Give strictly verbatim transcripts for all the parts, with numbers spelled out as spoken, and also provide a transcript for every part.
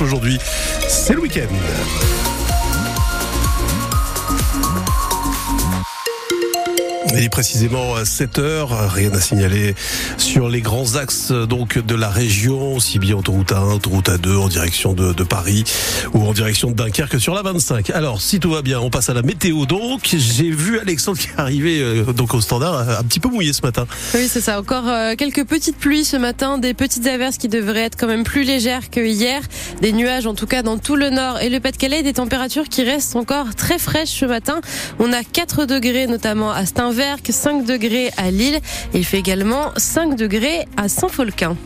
dimanche. Aujourd'hui, c'est le week-end. Il est précisément à sept heures, rien à signaler sur les grands axes donc de la région, si bien autoroute A un, autoroute A deux en direction de, de Paris ou en direction de Dunkerque sur la vingt-cinq. Alors si tout va bien, on passe à la météo donc. J'ai vu Alexandre qui est arrivé euh, donc au standard un petit peu mouillé ce matin. Oui c'est ça, encore euh, quelques petites pluies ce matin, des petites averses qui devraient être quand même plus légères que hier, des nuages en tout cas dans tout le nord et le Pas-de-Calais, des températures qui restent encore très fraîches ce matin. On a quatre degrés notamment à Steinville, cinq degrés à Lille. Il fait également cinq degrés à Saint-Folquin.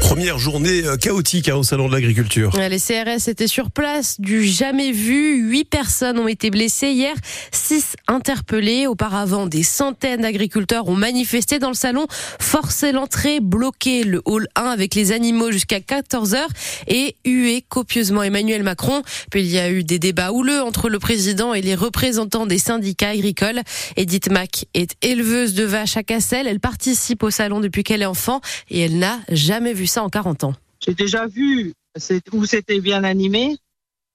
Première journée chaotique hein, au Salon de l'Agriculture. Les C R S étaient sur place, du jamais vu. Huit personnes ont été blessées hier, six interpellées. Auparavant, des centaines d'agriculteurs ont manifesté dans le salon, forcé l'entrée, bloqué le hall un avec les animaux jusqu'à quatorze heures et hué copieusement Emmanuel Macron. Puis il y a eu des débats houleux entre le président et les représentants des syndicats agricoles. Edith Mac est éleveuse de vaches à Cassel. Elle participe au salon depuis qu'elle est enfant et elle n'a jamais vu ça en quarante ans. J'ai déjà vu où c'était bien animé,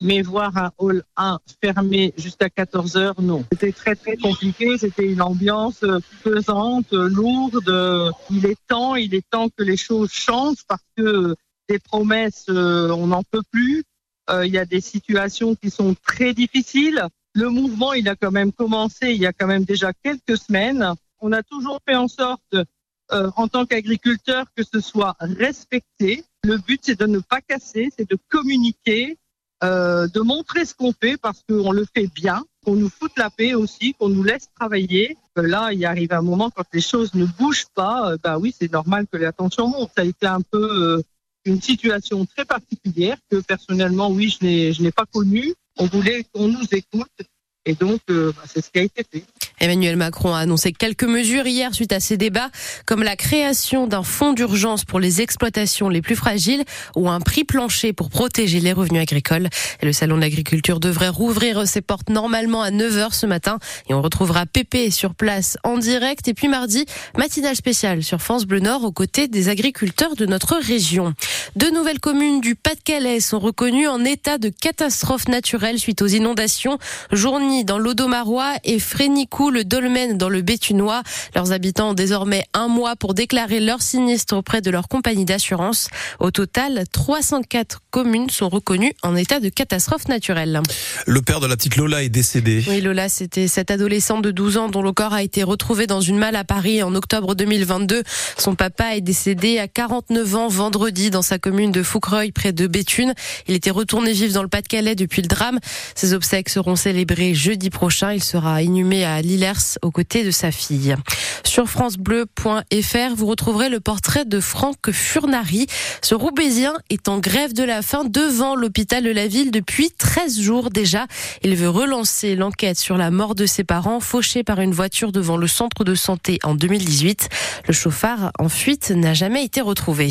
mais voir un hall un fermé jusqu'à quatorze heures, non. C'était très très compliqué, c'était une ambiance pesante, lourde. Il est temps, il est temps que les choses changent parce que des promesses, on n'en peut plus. Il y a des situations qui sont très difficiles. Le mouvement, il a quand même commencé il y a quand même déjà quelques semaines. On a toujours fait en sorte Euh, en tant qu'agriculteur, que ce soit respecté. Le but, c'est de ne pas casser, c'est de communiquer, euh, de montrer ce qu'on fait parce qu'on le fait bien, qu'on nous foute la paix aussi, qu'on nous laisse travailler. Euh, là, il arrive un moment quand les choses ne bougent pas, euh, bah oui, c'est normal que la tension monte. Ça a été un peu euh, une situation très particulière que personnellement, oui, je n'ai, je n'ai pas connue. On voulait qu'on nous écoute et donc euh, bah, c'est ce qui a été fait. Emmanuel Macron a annoncé quelques mesures hier suite à ces débats, comme la création d'un fonds d'urgence pour les exploitations les plus fragiles ou un prix plancher pour protéger les revenus agricoles. Et le Salon de l'Agriculture devrait rouvrir ses portes normalement à neuf heures ce matin. Et on retrouvera Pépé sur place en direct. Et puis mardi, matinale spéciale sur France Bleu Nord aux côtés des agriculteurs de notre région. Deux nouvelles communes du Pas-de-Calais sont reconnues en état de catastrophe naturelle suite aux inondations. Journy dans l'Audomarois et Frénicourt le dolmen dans le Béthunois. Leurs habitants ont désormais un mois pour déclarer leur sinistre auprès de leur compagnie d'assurance. Au total, trois cent quatre communes sont reconnues en état de catastrophe naturelle. Le père de la petite Lola est décédé. Oui, Lola, c'était cette adolescente de douze ans dont le corps a été retrouvé dans une malle à Paris en octobre deux mille vingt-deux. Son papa est décédé à quarante-neuf ans vendredi dans sa commune de Foucreuil près de Béthune. Il était retourné vivre dans le Pas-de-Calais depuis le drame. Ses obsèques seront célébrées jeudi prochain. Il sera inhumé à Lille aux côtés de sa fille. Sur francebleu point fr, vous retrouverez le portrait de Franck Furnari. Ce Roubaisien est en grève de la faim devant l'hôpital de la ville depuis treize jours déjà. Il veut relancer l'enquête sur la mort de ses parents, fauchés par une voiture devant le centre de santé en deux mille dix-huit. Le chauffard en fuite n'a jamais été retrouvé.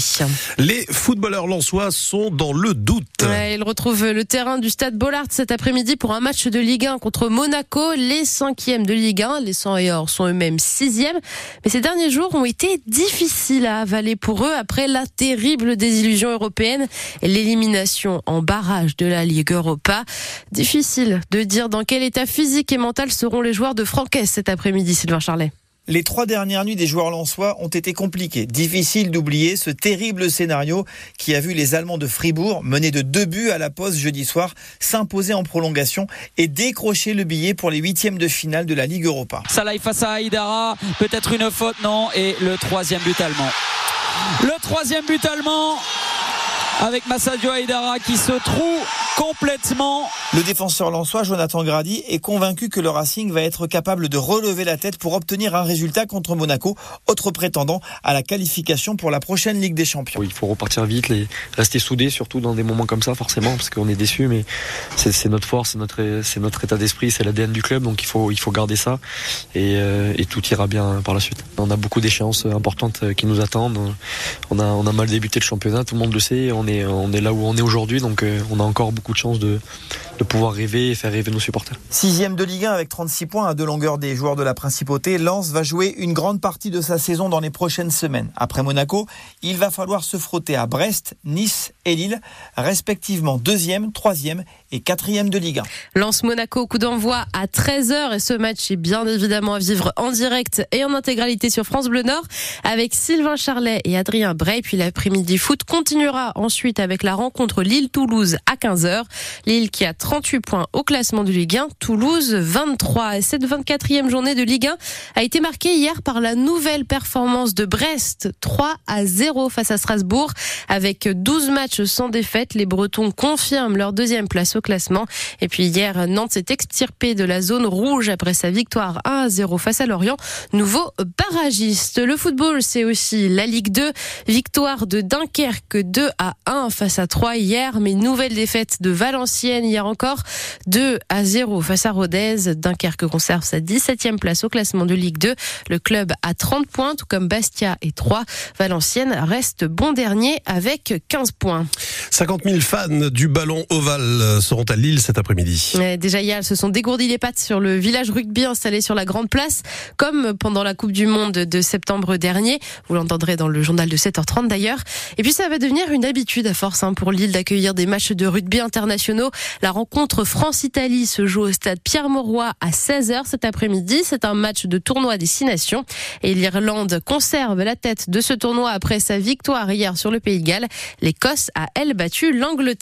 Les footballeurs lensois sont dans le doute. Ouais, ils retrouvent le terrain du stade Bollaert cet après-midi pour un match de Ligue un contre Monaco, les cinquièmes de Ligue un. Les cent et or sont eux-mêmes sixièmes. Mais ces derniers jours ont été difficiles à avaler pour eux après la terrible désillusion européenne et l'élimination en barrage de la Ligue Europa. Difficile de dire dans quel état physique et mental seront les joueurs de Franck Haise cet après-midi, Sylvain Charlet. Les trois dernières nuits des joueurs lensois ont été compliquées. Difficile d'oublier ce terrible scénario qui a vu les Allemands de Fribourg, menés de deux buts à la pause jeudi soir, s'imposer en prolongation et décrocher le billet pour les huitièmes de finale de la Ligue Europa. Salah face à Aïdara, peut-être une faute, non ? Et le troisième but allemand. Le troisième but allemand avec Massadio Aïdara qui se trouve complètement. Le défenseur lensois Jonathan Grady est convaincu que le Racing va être capable de relever la tête pour obtenir un résultat contre Monaco, autre prétendant à la qualification pour la prochaine Ligue des Champions. Il faut repartir vite, les... rester soudés, surtout dans des moments comme ça, forcément, parce qu'on est déçus, mais c'est, c'est notre force, c'est notre, c'est notre état d'esprit, c'est l'A D N du club, donc il faut, il faut garder ça et, euh, et tout ira bien par la suite. On a beaucoup d'échéances importantes qui nous attendent. On a, on a mal débuté le championnat, tout le monde le sait. On est, on est là où on est aujourd'hui, donc on a encore beaucoup beaucoup de chance de, de pouvoir rêver et faire rêver nos supporters. Sixième de Ligue un avec trente-six points à deux longueurs des joueurs de la Principauté, Lens va jouer une grande partie de sa saison dans les prochaines semaines. Après Monaco, il va falloir se frotter à Brest, Nice et Lille, respectivement deuxième, troisième et quatrième de Ligue un. Lens-Monaco, coup d'envoi à treize heures et ce match est bien évidemment à vivre en direct et en intégralité sur France Bleu Nord avec Sylvain Charlet et Adrien Bray. Puis l'après-midi foot continuera ensuite avec la rencontre Lille-Toulouse à quinze heures. Lille qui a trente-huit points au classement de Ligue un, Toulouse vingt-trois. Et cette vingt-quatrième journée de Ligue un a été marquée hier par la nouvelle performance de Brest, trois à zéro face à Strasbourg. Avec douze matchs sans défaite, les Bretons confirment leur deuxième place au classement. Et puis hier, Nantes s'est extirpée de la zone rouge après sa victoire un à zéro face à Lorient, nouveau barragiste. Le football, c'est aussi la Ligue deux. Victoire de Dunkerque deux à un face à Troyes hier, mais nouvelle défaite de Valenciennes hier encore, deux à zéro face à Rodez. Dunkerque conserve sa dix-septième place au classement de Ligue deux. Le club a trente points, tout comme Bastia et Troyes. Valenciennes reste bon dernier avec quinze points. cinquante mille fans du ballon ovale seront à Lille cet après-midi. Déjà hier, elles se sont dégourdies les pattes sur le village rugby installé sur la Grande Place, comme pendant la Coupe du Monde de septembre dernier. Vous l'entendrez dans le journal de sept heures trente d'ailleurs. Et puis ça va devenir une habitude à force hein, pour Lille d'accueillir des matchs de rugby internationaux. La rencontre France-Italie se joue au stade Pierre-Mauroy à seize heures cet après-midi. C'est un match de tournoi des six nations. Et l'Irlande conserve la tête de ce tournoi après sa victoire hier sur le Pays de Galles. L'Écosse a elle battu l'Angleterre.